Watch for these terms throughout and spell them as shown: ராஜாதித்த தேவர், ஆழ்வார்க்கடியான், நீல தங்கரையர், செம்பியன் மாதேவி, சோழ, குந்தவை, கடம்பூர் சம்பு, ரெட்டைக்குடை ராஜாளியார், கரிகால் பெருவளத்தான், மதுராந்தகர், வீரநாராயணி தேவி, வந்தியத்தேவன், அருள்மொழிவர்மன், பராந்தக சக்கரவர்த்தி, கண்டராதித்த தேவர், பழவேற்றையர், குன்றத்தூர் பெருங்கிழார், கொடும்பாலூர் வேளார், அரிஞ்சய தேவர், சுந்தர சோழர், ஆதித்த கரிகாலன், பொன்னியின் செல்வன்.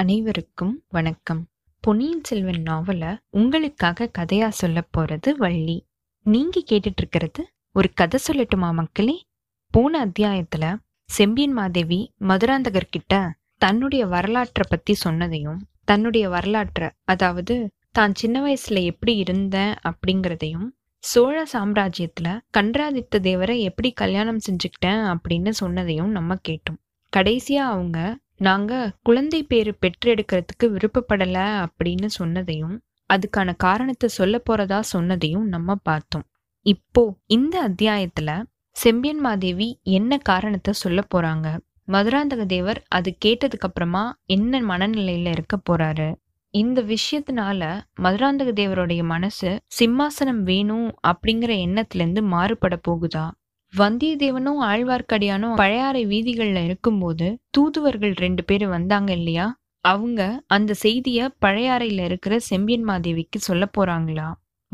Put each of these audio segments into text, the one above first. அனைவருக்கும் வணக்கம். பொன்னியின் செல்வன் நாவலை உங்களுக்காக கதையா சொல்ல போறது வள்ளி. நீங்க கேட்டுட்டு இருக்கிறது ஒரு கதை சொல்லட்டுமா மக்களே? போன அத்தியாயத்துல செம்பியன் மாதேவி மதுராந்தகர் கிட்ட தன்னுடைய வரலாற்றை பத்தி சொன்னதையும், தன்னுடைய வரலாற்றை, அதாவது தான் சின்ன வயசுல எப்படி இருந்தேன் அப்படிங்கிறதையும், சோழ சாம்ராஜ்யத்துல கண்டராதித்த தேவரை எப்படி கல்யாணம் செஞ்சுக்கிட்டேன் அப்படின்னு சொன்னதையும் நம்ம கேட்டோம். கடைசியா அவங்க நாங்க குழந்தை பேரு பெற்றெடுக்கிறதுக்கு விருப்பப்படல அப்படின்னு சொன்னதையும், அதுக்கான காரணத்தை சொல்ல போறதா சொன்னதையும் நம்ம பார்த்தோம். இப்போ இந்த அத்தியாயத்துல செம்பியன் மாதேவி என்ன காரணத்தை சொல்ல போறாங்க, மதுராந்தக தேவர் அது கேட்டதுக்கு அப்புறமா என்ன மனநிலையில இருக்க போறாரு, இந்த விஷயத்தினால மதுராந்தக தேவருடைய மனசு சிம்மாசனம் வேணும் அப்படிங்கிற எண்ணத்துல இருந்து மாறுபட போகுதா, வந்தியத்தேவனும் ஆழ்வார்க்கடியானும் பழையாறை வீதிகள்ல இருக்கும்போது தூதுவர்கள் 2 பேர் வந்தாங்க இல்லையா, அவங்க அந்த செய்திய பழையாறையில இருக்கிற செம்பியன் மாதேவிக்கு சொல்ல போறாங்களா,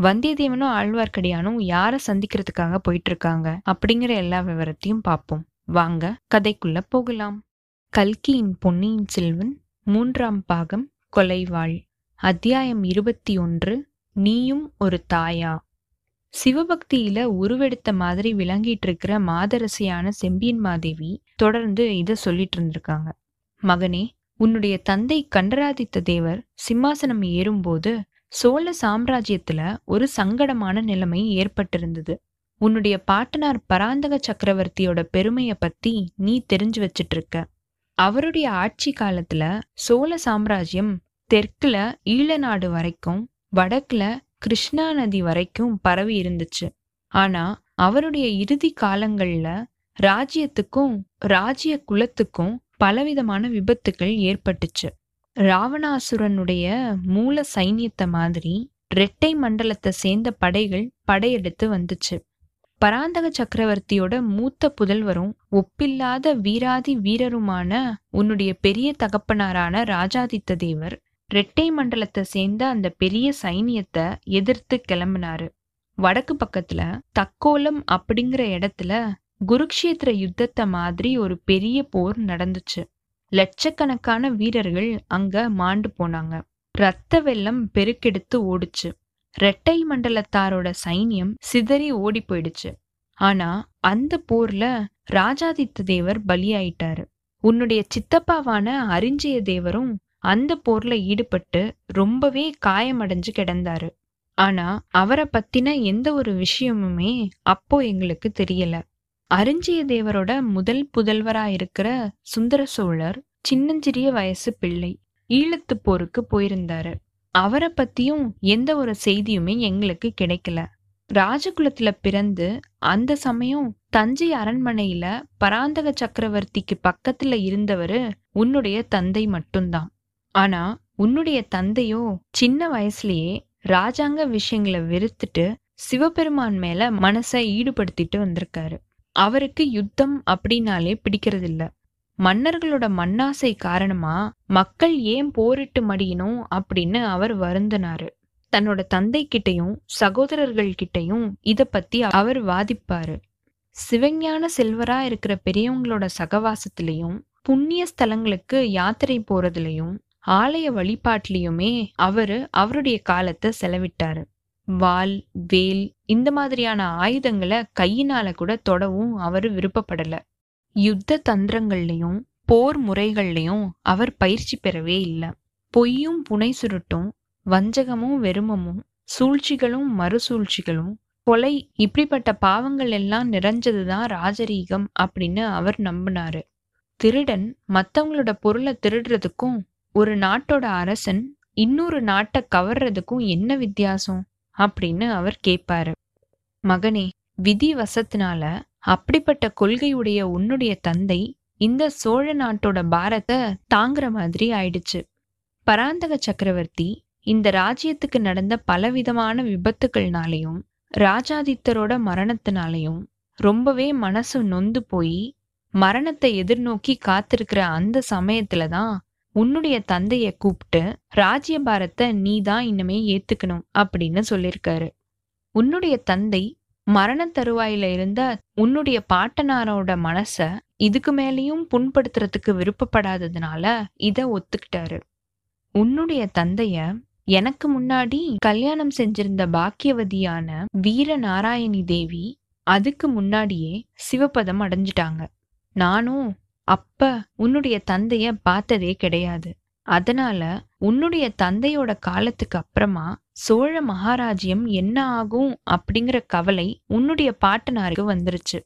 வந்தியத்தேவனும் ஆழ்வார்க்கடியானும் யார சந்திக்கிறதுக்காக போயிட்டு இருக்காங்க அப்படிங்கிற எல்லா விவரத்தையும் பார்ப்போம். வாங்க கதைக்குள்ள போகலாம். கல்கியின் பொன்னியின் செல்வன் 3ஆம் பாகம் கொலைவாள். அத்தியாயம் 21. நீயும் ஒரு தாயா. சிவபக்தியில உருவெடுத்த மாதிரி விளங்கிட்டு இருக்கிற மாதரசியான செம்பியன் மாதேவி தொடர்ந்து இத சொல்லிட்டு இருந்திருக்காங்க. மகனே, உன்னுடைய தந்தை கண்டராதித்த தேவர் சிம்மாசனம் ஏறும்போது சோழ சாம்ராஜ்யத்துல ஒரு சங்கடமான நிலைமை ஏற்பட்டிருந்தது. உன்னுடைய பாட்டனார் பராந்தக சக்கரவர்த்தியோட பெருமைய பத்தி நீ தெரிஞ்சு வச்சிட்டு இருக்க. அவருடைய ஆட்சி காலத்துல சோழ சாம்ராஜ்யம் தெற்குல ஈழநாடு வரைக்கும், வடக்குல கிருஷ்ணா நதி வரைக்கும் பரவி இருந்துச்சு. ஆனா அவருடைய இறுதி காலங்கள்ல ராஜ்யத்துக்கும் ராஜ்ய குலத்துக்கும் பலவிதமான விபத்துக்கள் ஏற்பட்டுச்சு. ராவணாசுரனுடைய மூல சைன்யத்தை மாதிரி இரட்டை மண்டலத்தை சேர்ந்த படைகள் படையெடுத்து வந்துச்சு. பராந்தக சக்கரவர்த்தியோட மூத்த புதல்வரும் ஒப்பில்லாத வீராதி வீரருமான உன்னுடைய பெரிய தகப்பனாரான ராஜாதித்த தேவர் ரெட்டை மண்டலத்தை சேர்ந்த அந்த பெரிய சைனியத்தை எதிர்த்து கிளம்பினாரு. வடக்கு பக்கத்துல தக்கோலம் அப்படிங்கிற இடத்துல குருக்ஷேத்திர யுத்தத்தை மாதிரி ஒரு பெரிய போர் நடந்துச்சு. லட்சக்கணக்கான வீரர்கள் அங்க மாண்டு போனாங்க. இரத்த வெள்ளம் பெருக்கெடுத்து ஓடுச்சு. ரெட்டை மண்டலத்தாரோட சைன்யம் சிதறி ஓடி போயிடுச்சு. ஆனா அந்த போர்ல ராஜாதித்த தேவர் பலியாயிட்டாரு. உன்னுடைய சித்தப்பாவான அரிஞ்சய தேவரும் அந்த போர்ல ஈடுபட்டு ரொம்பவே காயமடைஞ்சு கிடந்தாரு. ஆனா அவரை பத்தின எந்த ஒரு விஷயமுமே அப்போ எங்களுக்கு தெரியல. அரிஞ்சய தேவரோட முதல் புதல்வரா இருக்கிற சுந்தர சோழர் சின்னஞ்சிறிய வயசு பிள்ளை, ஈழத்து போருக்கு போயிருந்தாரு. அவரை பத்தியும் எந்த ஒரு செய்தியுமே எங்களுக்கு கிடைக்கல. ராஜகுலத்துல பிறந்து அந்த சமயம் தஞ்சை அரண்மனையில பராந்தக சக்கரவர்த்திக்கு பக்கத்துல இருந்தவரு உன்னுடைய தந்தை மட்டும்தான். ஆனா உன்னுடைய தந்தையோ சின்ன வயசுலயே ராஜாங்க விஷயங்களை வெறுத்துட்டு சிவபெருமான் மேல மனசை ஈடுபடுத்திட்டு வந்திருக்காரு. அவருக்கு யுத்தம் அப்படின்னாலே பிடிக்கிறது இல்ல. மன்னர்களோட மண்ணாசை காரணமா மக்கள் ஏன் போரிட்டு மடியணும் அப்படின்னு அவர் வருந்தினாரு. தன்னோட தந்தை கிட்டையும் சகோதரர்கள் கிட்டையும் இத பத்தி அவர் வாதிப்பாரு. சிவஞான செல்வரா இருக்கிற பெரியவங்களோட சகவாசத்திலையும், புண்ணிய ஸ்தலங்களுக்கு யாத்திரை போறதுலயும், ஆலய வழிபாட்டிலையுமே அவரு அவருடைய காலத்தை செலவிட்டாரு. வால், வேல் இந்த மாதிரியான ஆயுதங்களை கையினால கூட தொடவும் அவரு விருப்பப்படல. யுத்த தந்திரங்கள்லயும் போர் முறைகள்லயும் அவர் பயிற்சி பெறவே இல்லை. பொய்யும் புனை சுருட்டும், வஞ்சகமும் வெறுமமும், சூழ்ச்சிகளும் மறுசூழ்ச்சிகளும், கொலை, இப்படிப்பட்ட பாவங்கள் எல்லாம் நிறைஞ்சதுதான் ராஜரீகம் அப்படின்னு அவர் நம்பினாரு. திருடன் மத்தவங்களோட பொருளை திருடுறதுக்கும் ஒரு நாட்டோட அரசன் இன்னொரு நாட்டை கவர்றதுக்கும் என்ன வித்தியாசம் அப்படின்னு அவர் கேட்பாரு. மகனே, விதி வசத்தினால அப்படிப்பட்ட கொள்கையுடைய உன்னுடைய தந்தை இந்த சோழ நாட்டோட பாரத்தை தாங்குற மாதிரி ஆயிடுச்சு. பராந்தக சக்கரவர்த்தி இந்த ராஜ்யத்துக்கு நடந்த பலவிதமான விபத்துக்கள்னாலையும் ராஜாதித்தரோட மரணத்தினாலையும் ரொம்பவே மனசு நொந்து போய் மரணத்தை எதிர்நோக்கி காத்திருக்கிற அந்த சமயத்துலதான் உன்னுடைய தந்தைய கூப்பிட்டு ராஜ்யபாரத்தை நீ தான் இனிமே ஏத்துக்கணும் அப்படின்னு சொல்லியிருக்காரு. உன்னுடைய தந்தை மரண தருவாயில இருந்த உன்னுடைய பாட்டனாரோட மனச இதுக்கு மேலேயும் புண்படுத்துறதுக்கு விருப்பப்படாததுனால இத ஒத்துக்கிட்டாரு. உன்னுடைய தந்தைய எனக்கு முன்னாடி கல்யாணம் செஞ்சிருந்த பாக்கியவதியான வீரநாராயணி தேவி அதுக்கு முன்னாடியே சிவபதம் அடைஞ்சிட்டாங்க. நானும் அப்ப உன்னுடைய தந்தைய பார்த்ததே கிடையாது. அதனால உன்னுடைய தந்தையோட காலத்துக்கு அப்புறமா சோழ மகாராஜ்யம் என்ன ஆகும் அப்படிங்கிற கவலை உன்னுடைய பாட்டனாருக்கு வந்துருச்சு.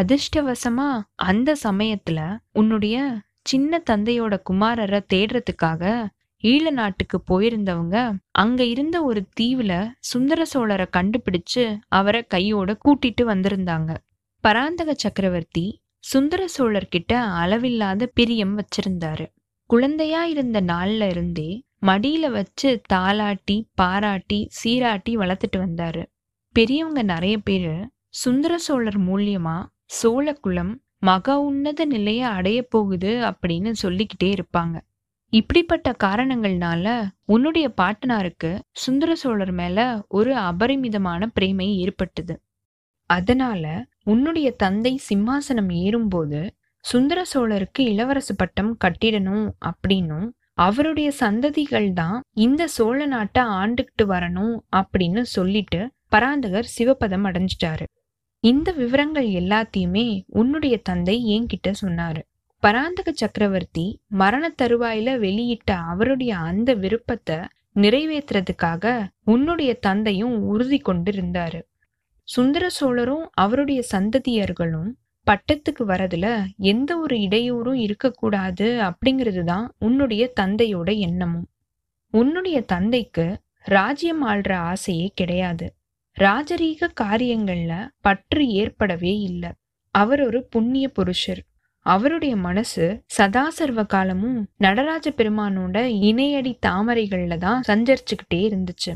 அதிர்ஷ்டவசமா அந்த சமயத்துல உன்னுடைய சின்ன தந்தையோட குமாரரை தேடுறதுக்காக ஈழ நாட்டுக்கு போயிருந்தவங்க அங்க இருந்த ஒரு தீவுல சுந்தர சோழரை கண்டுபிடிச்சு அவரை கையோட கூட்டிட்டு வந்திருந்தாங்க. பராந்தக சக்கரவர்த்தி சுந்தர சோழர்கிட்ட அளவில்லாத பிரியம் வச்சிருந்தாரு. குழந்தையா இருந்த நாள்ல இருந்தே மடியில வச்சு தாளாட்டி பாராட்டி சீராட்டி வளர்த்துட்டு வந்தாரு. பெரியவங்க நிறைய பேரு சுந்தர சோழர் மூலியமா சோழ குலம் மகா உன்னத நிலைய அடைய போகுது அப்படின்னு சொல்லிக்கிட்டே இருப்பாங்க. இப்படிப்பட்ட காரணங்கள்னால உன்னுடைய பாட்டனாருக்கு சுந்தர சோழர் மேல ஒரு அபரிமிதமான பிரேமை ஏற்பட்டது. அதனால உன்னுடைய தந்தை சிம்மாசனம் ஏறும்போது சுந்தர சோழருக்கு இளவரசு பட்டம் கட்டிடணும் அப்படின்னும் அவருடைய சந்ததிகள் தான் இந்த சோழ நாட்டை ஆண்டுகிட்டு வரணும் அப்படின்னு சொல்லிட்டு பராந்தகர் சிவபதம் அடைஞ்சிட்டாரு. இந்த விவரங்கள் எல்லாத்தையுமே உன்னுடைய தந்தை என்கிட்ட சொன்னாரு. பராந்தக சக்கரவர்த்தி மரண தருவாயில வெளியிட்ட அவருடைய அந்த விருப்பத்தை நிறைவேற்றுறதுக்காக உன்னுடைய தந்தையும் உறுதி கொண்டிருந்தாரு. சுந்தர சோழரும் அவருடைய சந்ததியர்களும் பட்டத்துக்கு வரதுல எந்த ஒரு இடையூறும் இருக்கக்கூடாது அப்படிங்கிறது தான் உன்னுடைய தந்தையோட எண்ணமும். உன்னுடைய தந்தைக்கு ராஜ்யம் ஆள்ற ஆசையே கிடையாது. ராஜரீக காரியங்கள்ல பற்று ஏற்படவே இல்லை. அவர் ஒரு புண்ணிய புருஷர். அவருடைய மனசு சதா சர்வ காலமும் நடராஜ பெருமானோட இணையடி தாமரைகள்ல தான் சஞ்சரிச்சுக்கிட்டே இருந்துச்சு.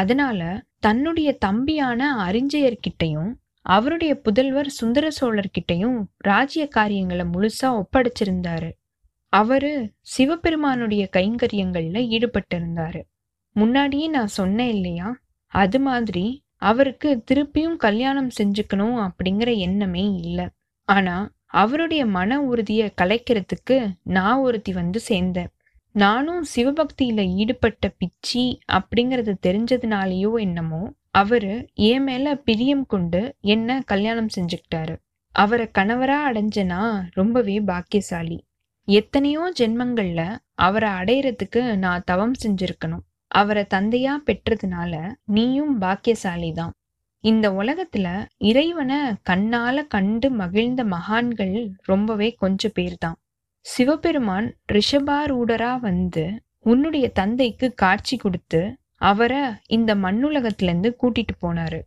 அதனால தன்னுடைய தம்பியான அரிஞ்சயர்கிட்டையும் அவருடைய புதல்வர் சுந்தர சோழர்கிட்டையும் ராஜ்ய காரியங்களை முழுசா ஒப்படைச்சிருந்தாரு. அவரு சிவபெருமானுடைய கைங்கரியங்கள்ல ஈடுபட்டிருந்தாரு. முன்னாடியே நான் சொன்னேன் இல்லையா, அது மாதிரி அவருக்கு திருப்பியும் கல்யாணம் செஞ்சுக்கணும் அப்படிங்கிற எண்ணமே இல்லை. ஆனா அவருடைய மன உறுதியை கலைக்கிறதுக்கு நான் ஒருத்தி வந்து சேர்ந்தேன். நானும் சிவபக்தியில ஈடுபட்ட பிச்சி அப்படிங்கிறது தெரிஞ்சதுனாலேயோ என்னமோ அவரு என் மேல பிரியம் கொண்டு என்ன கல்யாணம் செஞ்சுக்கிட்டாரு. அவரை கணவரா அடைஞ்சனா ரொம்பவே பாக்கியசாலி. எத்தனையோ ஜென்மங்கள்ல அவரை அடையறதுக்கு நான் தவம் செஞ்சிருக்கணும். அவரை தந்தையா பெற்றதுனால நீயும் பாக்கியசாலிதான். இந்த உலகத்துல இறைவனை கண்ணால கண்டு மகிழ்ந்த மகான்கள் ரொம்பவே கொஞ்சம் பேர்தான். சிவபெருமான் ரிஷபாரூடரா வந்து உன்னுடைய தந்தைக்கு காட்சி கொடுத்து அவரை இந்த மண்ணுலகத்துல இருந்து கூட்டிட்டு போனாரு.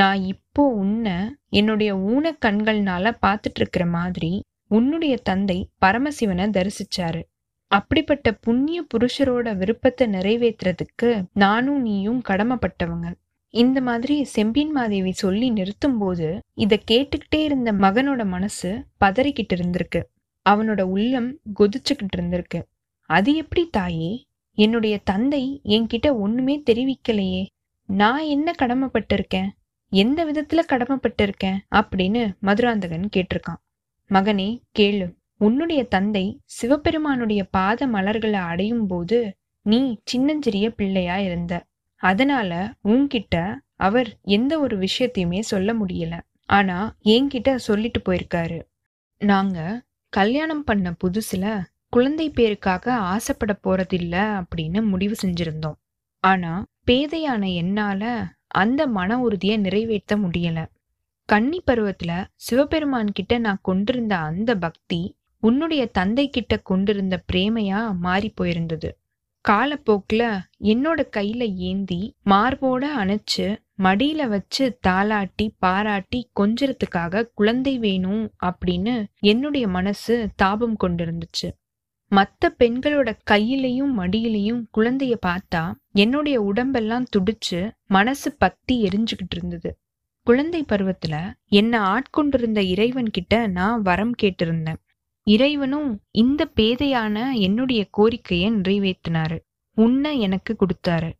நான் இப்போ உன்னை என்னுடைய ஊன கண்கள்னால பாத்துட்டு இருக்கிற மாதிரி உன்னுடைய தந்தை பரமசிவனை தரிசிச்சாரு. அப்படிப்பட்ட புண்ணிய புருஷரோட விருப்பத்தை நிறைவேற்றுறதுக்கு நானும் நீயும் கடமைப்பட்டவங்க. இந்த மாதிரி செம்பியன் மாதேவி சொல்லி நிறுத்தும் போது இதை கேட்டுக்கிட்டே இருந்த மகனோட மனசு பதறிக்கிட்டு இருந்திருக்கு. அவனோட உள்ளம் கொதிச்சுக்கிட்டு இருந்திருக்கு. அது எப்படி தாயே, என்னுடைய தந்தை என்கிட்ட ஒண்ணுமே தெரிவிக்கலையே, நான் என்ன கடமைப்பட்டிருக்கேன், எந்த விதத்துல கடமைப்பட்டிருக்கேன் அப்படின்னு மதுராந்தகன் கேட்டிருக்கான். மகனே கேளு, உன்னுடைய தந்தை சிவபெருமானுடைய பாத மலர்களை அடையும் போது நீ சின்னஞ்சிறிய பிள்ளையா இருந்த. அதனால உன்கிட்ட அவர் எந்த ஒரு விஷயத்தையுமே சொல்ல முடியல. ஆனா என்கிட்ட சொல்லிட்டு போயிருக்காரு. நாங்க கல்யாணம் பண்ண புதுசுல குழந்தை பேருக்காக ஆசைப்பட போறதில்ல அப்படின்னு முடிவு செஞ்சிருந்தோம். ஆனா பேதையான என்னால அந்த மன உறுதியை நிறைவேற்ற முடியல. கன்னி பருவத்துல சிவபெருமான் கிட்ட நான் கொண்டிருந்த அந்த பக்தி உன்னுடைய தந்தை கிட்ட கொண்டிருந்த பிரேமையா மாறி போயிருந்தது. காலப்போக்குல என்னோட கையில ஏந்தி மார்போட அணைச்சு மடியில வச்சு தாளாட்டி பாராட்டி கொஞ்சத்துக்காக குழந்தை வேணும் அப்படின்னு என்னுடைய மனசு தாபம் கொண்டிருந்துச்சு. மற்ற பெண்களோட கையிலையும் மடியிலையும் குழந்தைய பார்த்தா என்னுடைய உடம்பெல்லாம் துடிச்சு மனசு பத்தி எரிஞ்சுக்கிட்டு இருந்தது. குழந்தை பருவத்துல என்னை ஆட்கொண்டிருந்த இறைவன் கிட்ட நான் வரம் கேட்டிருந்தேன். இறைவனும் இந்த பேதையான என்னுடைய கோரிக்கையை நிறைவேற்றினாரு. உன்னை எனக்கு கொடுத்தாரு.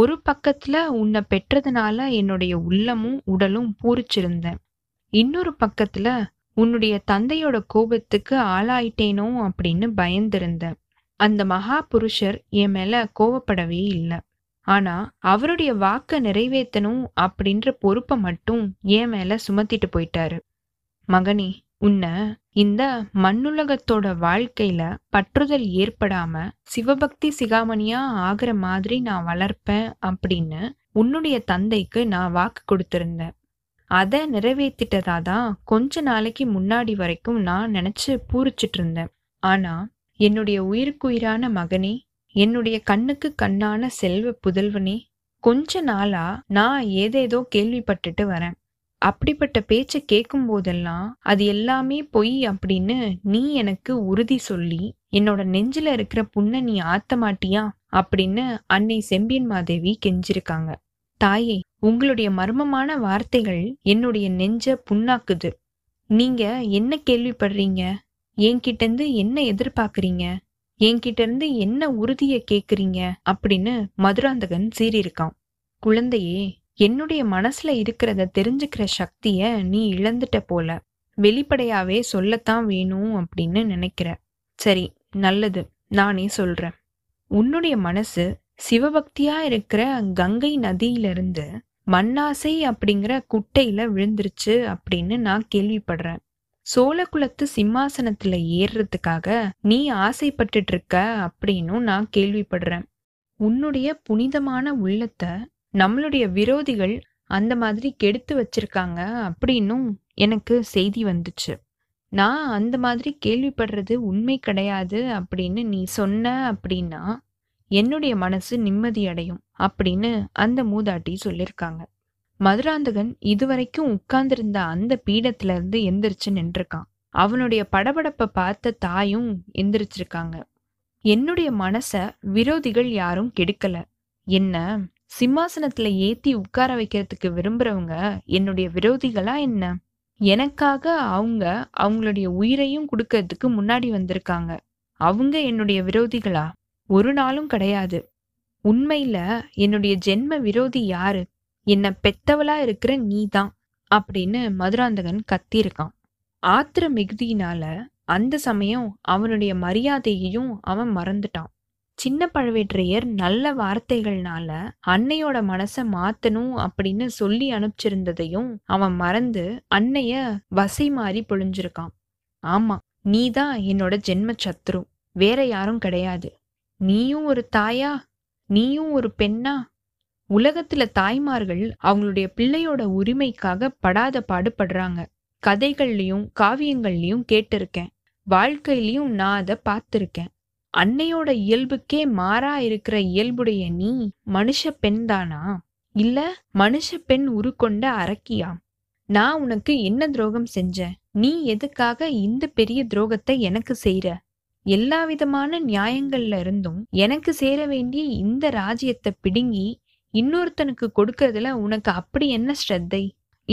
ஒரு பக்கத்துல உன்னை பெற்றதுனால என்னுடைய உள்ளமும் உடலும் பூரிச்சிருந்தேன். இன்னொரு பக்கத்துல உன்னுடைய தந்தையோட கோபத்துக்கு ஆளாயிட்டேனோ அப்படின்னு பயந்திருந்தேன். அந்த மகா புருஷர் என் மேல கோவப்படவே இல்லை. ஆனா அவருடைய வாக்க நிறைவேற்றணும் அப்படின்ற பொறுப்பை மட்டும் என் மேல சுமத்திட்டு போயிட்டாரு. மகனே, உன்னை இந்த மண்ணுலகத்தோட வாழ்க்கையில பற்றுதல் ஏற்படாம சிவபக்தி சிகாமணியா ஆகிற மாதிரி நான் வளர்ப்பேன் அப்படின்னு உன்னுடைய தந்தைக்கு நான் வாக்கு கொடுத்திருந்தேன். அதை நிறைவேற்றிட்டதாதான் கொஞ்ச நாளைக்கு முன்னாடி வரைக்கும் நான் நினைச்சு பூரிச்சிட்டு இருந்தேன். ஆனா என்னுடைய உயிருக்குயிரான மகனே, என்னுடைய கண்ணுக்கு கண்ணான செல்வ புதல்வனே, கொஞ்ச நாளா நான் ஏதேதோ கேள்விப்பட்டுட்டு வரேன். அப்படிப்பட்ட பேச்சை கேட்கும் போதெல்லாம் அது எல்லாமே பொய் அப்படின்னு நீ எனக்கு உறுதி சொல்லி என்னோட நெஞ்சில இருக்கிற புண்ணை நீ ஆத்த மாட்டியா அப்படின்னு அன்னை செம்பியன் மாதேவி கெஞ்சிருக்காங்க. தாயே, உங்களுடைய மர்மமான வார்த்தைகள் என்னுடைய நெஞ்ச புண்ணாக்குது. நீங்க என்ன கேள்விப்படுறீங்க? என்கிட்ட இருந்து என்ன எதிர்பார்க்குறீங்க? என்கிட்ட இருந்து என்ன உறுதிய கேக்குறீங்க அப்படின்னு மதுராந்தகன் சீறியிருக்கான். குழந்தையே, என்னுடைய மனசுல இருக்கிறத தெரிஞ்சுக்கிற சக்திய நீ இழந்துட்ட போல. வெளிப்படையாவே சொல்லத்தான் வேணும் அப்படின்னு நினைக்கிற. சரி, நல்லது, நானே சொல்றேன். உன்னுடைய மனசு சிவபக்தியா இருக்கிற கங்கை நதியிலிருந்து மண்ணாசை அப்படிங்கிற குட்டையில விழுந்துருச்சு அப்படின்னு நான் கேள்விப்படுறேன். சோழ குலத்து சிம்மாசனத்துல ஏறுறதுக்காக நீ ஆசைப்பட்டுட்டு இருக்க அப்படின்னு நான் கேள்விப்படுறேன். உன்னுடைய புனிதமான உள்ளத்தை நம்மளுடைய விரோதிகள் அந்த மாதிரி கெடுத்து வச்சிருக்காங்க அப்படின்னும் எனக்கு செய்தி வந்துச்சு. நான் அந்த மாதிரி கேள்விப்படுறது உண்மை கிடையாது அப்படின்னு நீ சொன்ன அப்படின்னா என்னுடைய மனசு நிம்மதி அடையும் அப்படின்னு அந்த மூதாட்டி சொல்லியிருக்காங்க. மதுராந்தகன் இதுவரைக்கும் உட்கார்ந்திருந்த அந்த பீடத்துல இருந்து எந்திரிச்சு நின்றுருக்கான். அவனுடைய படபடப்பை பார்த்த தாயும் எந்திரிச்சிருக்காங்க. என்னுடைய மனச விரோதிகள் யாரும் கெடுக்கல. என்ன சிம்மாசனத்துல ஏத்தி உட்கார வைக்கிறதுக்கு விரும்புறவங்க என்னுடைய விரோதிகளா என்ன? எனக்காக அவங்க அவங்களுடைய உயிரையும் கொடுக்கறதுக்கு முன்னாடி வந்திருக்காங்க. அவங்க என்னுடைய விரோதிகளா? ஒரு நாளும் கிடையாது. உண்மையில என்னுடைய ஜென்ம விரோதி யாரு? என்ன பெத்தவளா இருக்கிற நீ தான் அப்படின்னு மதுராந்தகன் கத்திருக்கான். ஆத்திர மிகுதியினால அந்த சமயம் அவனுடைய மரியாதையையும் அவன் மறந்துட்டான். சின்ன பழவேற்றையர் நல்ல வார்த்தைகள்னால அன்னையோட மனசை மாத்தணும் அப்படின்னு சொல்லி அனுப்பிச்சிருந்ததையும் அவன் மறந்து அன்னைய வசை மாறி பொழிஞ்சிருக்கான். ஆமா, நீதான் என்னோட ஜென்ம சத்ரு, வேற யாரும் கிடையாது. நீயும் ஒரு தாயா, நீயும் ஒரு பெண்ணா. உலகத்துல தாய்மார்கள் அவங்களுடைய பிள்ளையோட உரிமைக்காக படாத பாடுபடுறாங்க. கதைகள்லயும் காவியங்கள்லயும் கேட்டிருக்கேன், வாழ்க்கையிலயும் நான் அதை பார்த்திருக்கேன். அன்னையோட இயல்புக்கே மாறா இருக்கிற இயல்புடைய நீ மனுஷ பெண் தானா? இல்ல மனுஷ பெண் உருக்கொண்ட அரக்கியா? நான் உனக்கு என்ன துரோகம் செஞ்சேன்? நீ எதுக்காக இந்த பெரிய துரோகத்தை எனக்கு செய்யற? எல்லா விதமான நியாயங்கள்ல இருந்தும் எனக்கு சேர வேண்டிய இந்த ராஜ்யத்தை பிடுங்கி இன்னொருத்தனுக்கு கொடுக்கறதுல உனக்கு அப்படி என்ன ஸ்ரத்தை?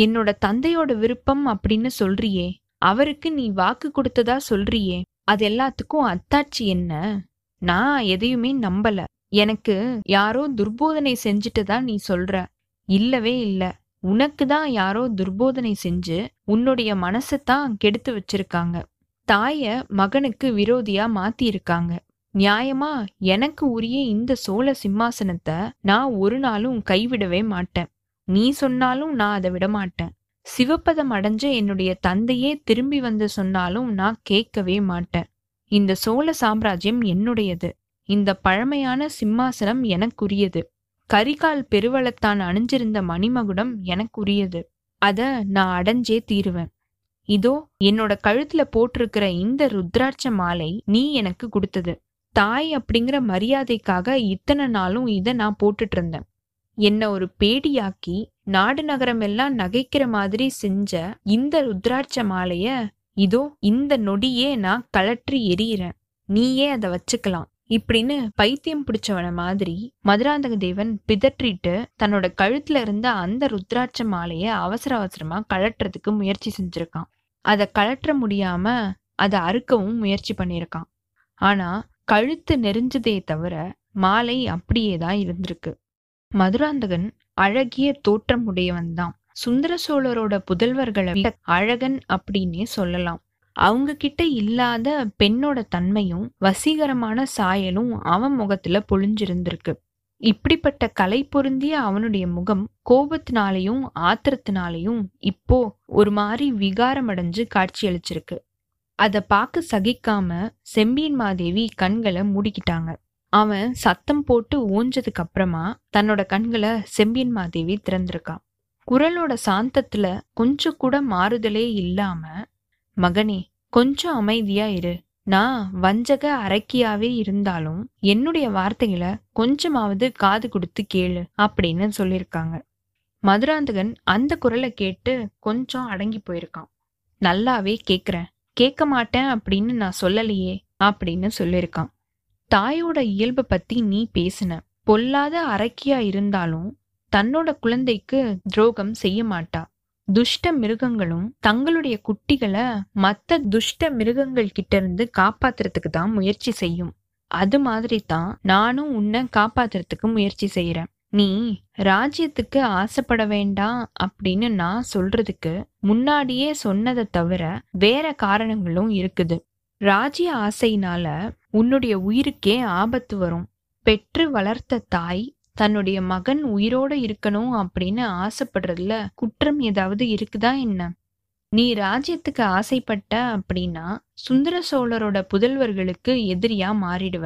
என்னோட தந்தையோட விருப்பம் அப்படின்னு சொல்றியே, அவருக்கு நீ வாக்கு கொடுத்ததா சொல்றியே, அது எல்லாத்துக்கும் அத்தாட்சி என்ன? நான் எதையுமே நம்பல. எனக்கு யாரோ துர்போதனை செஞ்சுட்டுதான் நீ சொல்ற. இல்லவே இல்லை, உனக்கு தான் யாரோ துர்போதனை செஞ்சு உன்னுடைய மனசைத்தான் கெடுத்து வச்சிருக்காங்க. தாய மகனுக்கு விரோதியா மாத்தி இருக்காங்க. நியாயமா எனக்கு உரிய இந்த சோழ சிம்மாசனத்தை நான் ஒரு நாளும் கைவிடவே மாட்டேன். நீ சொன்னாலும் நான் அதை விடமாட்டேன். சிவபதம் அடைஞ்ச என்னுடைய தந்தையே திரும்பி வந்து சொன்னாலும் நான் கேட்கவே மாட்டேன். இந்த சோழ சாம்ராஜ்யம் என்னுடையது. இந்த பழமையான சிம்மாசனம் எனக்குரியது. கரிகால் பெருவளத்தான் அணிஞ்சிருந்த மணிமகுடம் எனக்குரியது. அத நான் அடைஞ்சே தீருவேன். இதோ என்னோட கழுத்துல போட்டிருக்கிற இந்த ருத்ராட்ச மாலை நீ எனக்கு கொடுத்தது. தாய் அப்படிங்கிற மரியாதைக்காக இத்தனை நாளும் இதை நான் போட்டுட்டு இருந்தேன். என்ன ஒரு பேடியாக்கி நாடு நகரம் எல்லாம் நகைக்கிற மாதிரி செஞ்ச இந்த ருத்ராட்ச மாலைய இதோ இந்த நொடியே நான் கலற்றி எறிகிறேன். நீயே அதை வச்சுக்கலாம் இப்படின்னு பைத்தியம் பிடிச்சவன மாதிரி மதுராந்தக தேவன் பிதற்றிட்டு தன்னோட கழுத்துல இருந்த அந்த ருத்ராட்ச மாலைய அவசர அவசரமா கலட்டுறதுக்கு முயற்சி செஞ்சிருக்கான். அதை கலற்ற முடியாம அதை அறுக்கவும் முயற்சி பண்ணியிருக்கான். ஆனா கழுத்து நெறிஞ்சதே தவிர மாலை அப்படியேதான் இருந்திருக்கு. மதுராந்தகன் அழகிய தோற்றம் உடையவன்தான். சுந்தர சோழரோட புதல்வர்களை அழகன் அப்படின்னே சொல்லலாம். அவங்க கிட்ட இல்லாத பெண்ணோட தன்மையும் வசீகரமான சாயலும் அவன் முகத்துல பொழிஞ்சிருந்திருக்கு. இப்படிப்பட்ட கலை பொருந்திய அவனுடைய முகம் கோபத்தினாலையும் ஆத்திரத்தினாலையும் இப்போ ஒரு மாதிரி விகாரமடைஞ்சு காட்சியளிச்சிருக்கு. அதை பார்க்க சகிக்காம செம்பியன் மாதேவி கண்களை மூடிக்கிட்டாங்க. அவன் சத்தம் போட்டு ஓஞ்சதுக்கு அப்புறமா தன்னோட கண்களை செம்பியன் மாதேவி திறந்திருக்கான். குரலோட சாந்தத்துல கொஞ்சம் கூட மாறுதலே இல்லாம, மகனே கொஞ்சம் அமைதியா இரு, நான் வஞ்சக அரக்கியாவே இருந்தாலும் என்னுடைய வார்த்தைகளை கொஞ்சமாவது காது கொடுத்து கேளு அப்படின்னு சொல்லியிருக்காங்க. மதுராந்தகன் அந்த குரலை கேட்டு கொஞ்சம் அடங்கி போயிருக்கான். நல்லாவே கேட்குறேன், கேட்க மாட்டேன் அப்படின்னு நான் சொல்லலையே அப்படின்னு சொல்லியிருக்கான். தாயோட இயல்பை பத்தி நீ பேசின, பொல்லாத அரக்கியா இருந்தாலும் தன்னோட குழந்தைக்கு துரோகம் செய்ய மாட்டா. துஷ்ட மிருகங்களும் தங்களுடைய குட்டிகளை மற்ற துஷ்ட மிருகங்கள் கிட்ட இருந்து காப்பாத்துறதுக்கு தான் முயற்சி செய்யும். அது மாதிரி தான் நானும் உன்னை காப்பாத்துறதுக்கு முயற்சி செய்யறேன். நீ ராஜ்யத்துக்கு ஆசைப்பட வேண்டாம் அப்படின்னு நான் சொல்றதுக்கு முன்னாடியே சொன்னதை தவிர வேற காரணங்களும் இருக்குது. ராஜ்ய ஆசையினால உன்னுடைய உயிருக்கே ஆபத்து வரும். பெற்று வளர்த்த தாய் தன்னுடைய மகன் உயிரோடு இருக்கணும் அப்படின்னு ஆசைப்படுறதுல குற்றம் ஏதாவது இருக்குதா என்ன? நீ ராஜ்யத்துக்கு ஆசைப்பட்ட அப்படின்னா சுந்தர சோழரோட புதல்வர்களுக்கு எதிரியா மாறிடுவ.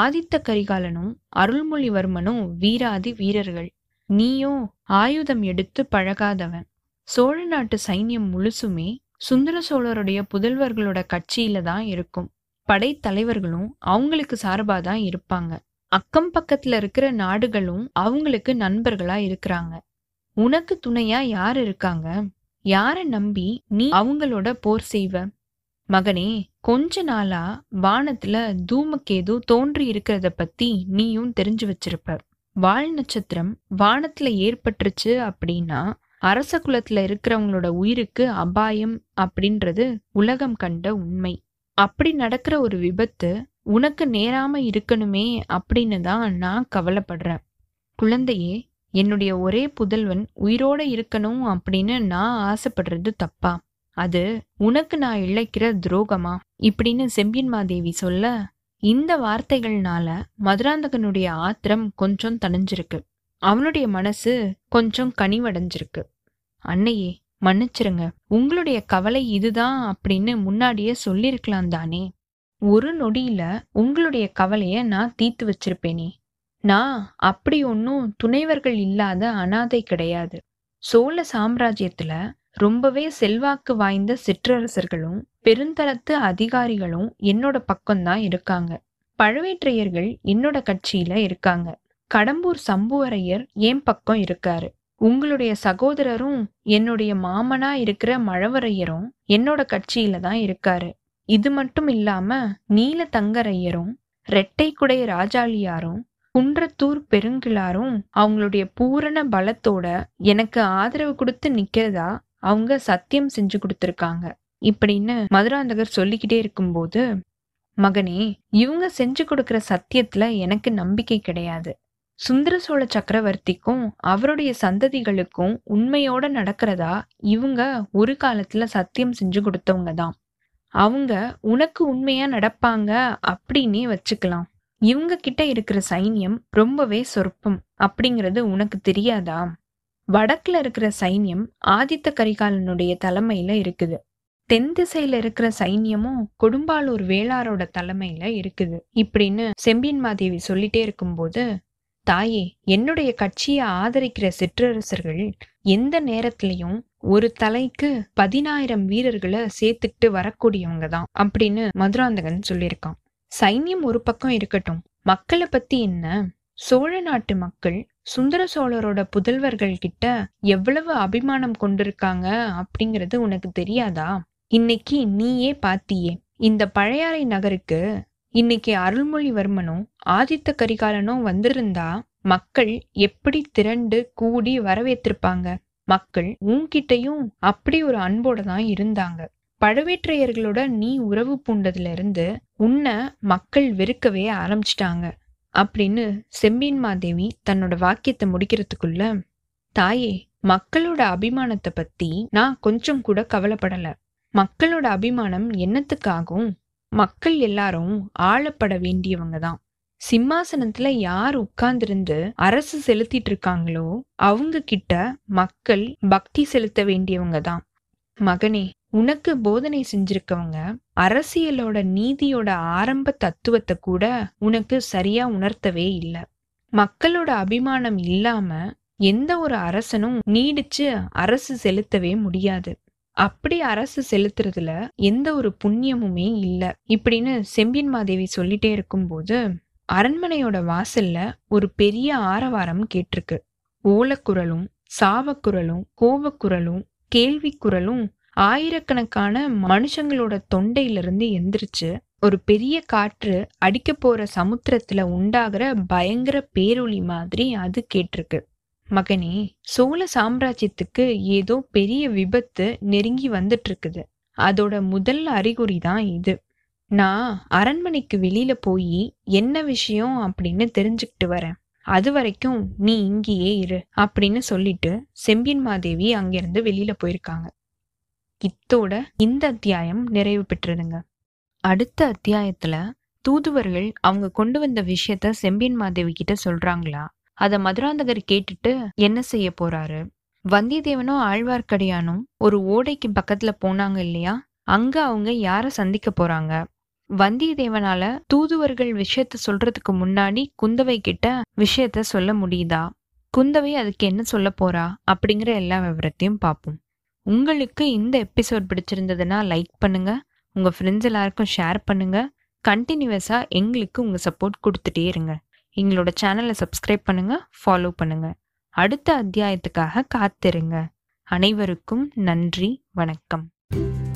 ஆதித்த கரிகாலனும் அருள்மொழிவர்மனும் வீராதி வீரர்கள், நீயும் ஆயுதம் எடுத்து பழகாதவன். சோழ நாட்டு சைன்யம் முழுசுமே சுந்தர சோழருடைய புதல்வர்களோட கட்சியில தான் இருக்கும். படைத்தலைவர்களும் அவங்களுக்கு சார்பாதான் இருப்பாங்க. அக்கம் பக்கத்துல இருக்கிற நாடுகளும் அவங்களுக்கு நண்பர்களா இருக்கிறாங்க. உனக்கு துணையா யார் இருக்காங்க? யார நம்பி நீ அவங்களோட போர் செய்வ? மகனே, கொஞ்ச நாளா வானத்துல தூமக்கேது தோன்றி இருக்கிறத பத்தி நீயும் தெரிஞ்சு வச்சிருப்ப. வால் நட்சத்திரம் வானத்துல ஏற்பட்டுருச்சு அப்படின்னா அரச குலத்துல இருக்கிறவங்களோட உயிருக்கு அபாயம் அப்படின்றது உலகம் கண்ட உண்மை. அப்படி நடக்கிற ஒரு விபத்து உனக்கு நேராம இருக்கணுமே அப்படின்னு தான் நான் கவலைப்படுறேன். குழந்தையே, என்னுடைய ஒரே புதல்வன் உயிரோட இருக்கணும் அப்படின்னு நான் ஆசைப்படுறது தப்பா? அது உனக்கு நான் இழைக்கிற துரோகமா இப்படின்னு செம்பியன் மாதேவி சொல்ல, இந்த வார்த்தைகள்னால மதுராந்தகனுடைய ஆத்திரம் கொஞ்சம் தணிஞ்சிருக்கு. அவனுடைய மனசு கொஞ்சம் கனிவடைஞ்சிருக்கு. அன்னையே மன்னிச்சிருங்க, உங்களுடைய கவலை இதுதான் அப்படின்னு முன்னாடியே சொல்லியிருக்கலாம் தானே. ஒரு நொடியில உங்களுடைய கவலைய நான் தீர்த்து வச்சிருப்பேனே. நான் அப்படி ஒன்னும் துணைவர்கள் இல்லாத அனாதை கிடையாது. சோழ சாம்ராஜ்யத்துல ரொம்பவே செல்வாக்கு வாய்ந்த சிற்றரசர்களும் பெருந்தளத்து அதிகாரிகளும் என்னோட பக்கம்தான் இருக்காங்க. பழவேற்றையர்கள் என்னோட கட்சியில இருக்காங்க. கடம்பூர் சம்புவரையர் என் பக்கம் இருக்காரு. உங்களுடைய சகோதரரும் என்னுடைய மாமனா இருக்கிற மழவரையரும் என்னோட கட்சியில தான் இருக்காரு. இது மட்டும் இல்லாம நீல தங்கரையரும் ரெட்டைக்குடை ராஜாளியாரும் குன்றத்தூர் பெருங்கிழாரும் அவங்களுடைய பூரண பலத்தோட எனக்கு ஆதரவு கொடுத்து நிக்கிறதா அவங்க சத்தியம் செஞ்சு கொடுத்துருக்காங்க இப்படின்னு மதுராந்தகர் சொல்லிக்கிட்டே இருக்கும்போது, மகனே, இவங்க செஞ்சு கொடுக்குற சத்தியத்துல எனக்கு நம்பிக்கை கிடையாது. சுந்தர சோழ சக்கரவர்த்திக்கும் அவருடைய சந்ததிகளுக்கும் உண்மையோட நடக்கிறதா இவங்க ஒரு காலத்துல சத்தியம் செஞ்சு கொடுத்தவங்க தான். அவங்க உனக்கு உண்மையா நடப்பாங்க அப்படின்னே வச்சுக்கலாம். இவங்க கிட்ட இருக்கிற சைன்யம் ரொம்பவே சொற்பம் அப்படிங்கிறது உனக்கு தெரியாதா? வடக்குல இருக்கிற சைன்யம் ஆதித்த கரிகாலனுடைய தலைமையில இருக்குது. தென் திசையில இருக்கிற சைன்யமும் கொடும்பாலூர் வேளாரோட தலைமையில இருக்குது இப்படின்னு செம்பியன் மாதேவி சொல்லிட்டே இருக்கும்போது, தாயே, என்னுடைய கட்சியை ஆதரிக்கிற சிற்றரசர்கள் எந்த நேரத்திலையும் ஒரு தலைக்கு 10,000 வீரர்களை சேர்த்துக்கிட்டு வரக்கூடியவங்க தான் அப்படின்னு மதுராந்தகன் சொல்லியிருக்கான். சைன்யம் ஒரு பக்கம் இருக்கட்டும், மக்களை பத்தி என்ன? சோழ நாட்டு மக்கள் சுந்தர சோழரோட புதல்வர்கள் கிட்ட எவ்வளவு அபிமானம் கொண்டிருக்காங்க அப்படிங்கிறது உனக்கு தெரியாதா? இன்னைக்கு நீயே பாத்தியே, இந்த பழையாறை நகருக்கு இன்னைக்கு அருள்மொழிவர்மனும் ஆதித்த கரிகாலனும் வந்திருந்தா மக்கள் எப்படி திரண்டு கூடி வரவேற்றிருப்பாங்க. மக்கள் உன்கிட்டையும் அப்படி ஒரு அன்போட தான் இருந்தாங்க. பழவேற்றையர்களோட நீ உறவு பூண்டதுல இருந்து உன்னை மக்கள் வெறுக்கவே ஆரம்பிச்சிட்டாங்க அப்படின்னு செம்பியன் மாதேவி தன்னோட வாக்கியத்தை முடிக்கிறதுக்குள்ள, தாயே, மக்களோட அபிமானத்தை பத்தி நான் கொஞ்சம் கூட கவலைப்படல. மக்களோட அபிமானம் என்னத்துக்காகும்? மக்கள் எல்லாரும் ஆளப்பட வேண்டியவங்க தான். சிம்மாசனத்துல யார் உட்கார்ந்திருந்து அரசு செலுத்திட்டு இருக்காங்களோ அவங்க கிட்ட மக்கள் பக்தி செலுத்த வேண்டியவங்க தான். மகனே, உனக்கு போதனை செஞ்சிருக்கவங்க அரசியலோட நீதியோட ஆரம்ப தத்துவத்தை கூட உனக்கு சரியா உணர்த்தவே இல்லை. மக்களோட அபிமானம் இல்லாம எந்த ஒரு அரசனும் நீடிச்சு அரசு செலுத்தவே முடியாது. அப்படி அரசு செலுத்துறதுல எந்த ஒரு புண்ணியமுமே இல்லை இப்படின்னு செம்பியன் மாதேவி சொல்லிட்டே இருக்கும்போது அரண்மனையோட வாசல்ல ஒரு பெரிய ஆரவாரம் கேட்டிருக்கு. ஓலக்குரலும் சாவக்குரலும் கோபக்குரலும் கேள்விக்குரலும் ஆயிரக்கணக்கான மனுஷங்களோட தொண்டையிலிருந்து எந்திரிச்சு ஒரு பெரிய காற்று அடிக்க போற சமுத்திரத்துல உண்டாகிற பயங்கர பேரொளி மாதிரி அது கேட்டிருக்கு. மகனே, சோழ சாம்ராஜ்யத்துக்கு ஏதோ பெரிய விபத்து நெருங்கி வந்துட்டு இருக்குது. அதோட முதல் அறிகுறி தான் இது. நான் அரண்மனைக்கு வெளியில போய் என்ன விஷயம் அப்படின்னு தெரிஞ்சுக்கிட்டு வரேன். அது வரைக்கும் நீ இங்கேயே இரு அப்படின்னு சொல்லிட்டு செம்பியன் மாதேவி அங்கிருந்து வெளியில போயிருக்காங்க. இத்தோட இந்த அத்தியாயம் நிறைவு பெற்றதுங்க. அடுத்த அத்தியாயத்துல தூதுவர்கள் அவங்க கொண்டு வந்த விஷயத்த செம்பியன் மாதேவி கிட்ட சொல்றாங்களா, அதை மதுராந்தகர் கேட்டுட்டு என்ன செய்ய போறாரு? வந்தியத்தேவனும் ஆழ்வார்க்கடியானும் ஒரு ஓடைக்கு பக்கத்துல போனாங்க இல்லையா, அங்க அவங்க யாரை சந்திக்க போறாங்க? வந்தியத்தேவனால தூதுவர்கள் விஷயத்த சொல்றதுக்கு முன்னாடி குந்தவை கிட்ட விஷயத்த சொல்ல முடியுதா? குந்தவை அதுக்கு என்ன சொல்ல போறா? அப்படிங்கிற எல்லா விவரத்தையும் பார்ப்போம். உங்களுக்கு இந்த எபிசோட் பிடிச்சிருந்ததுன்னா லைக் பண்ணுங்க, உங்க ஃப்ரெண்ட்ஸ் எல்லாருக்கும் ஷேர் பண்ணுங்க. கண்டினியூவஸா எங்களுக்கு உங்க சப்போர்ட் கொடுத்துட்டே இருங்க. எங்களோட சேனலை சப்ஸ்கிரைப் பண்ணுங்க, ஃபாலோ பண்ணுங்க. அடுத்த அத்தியாயத்துக்காக காத்திருங்க. அனைவருக்கும் நன்றி, வணக்கம்.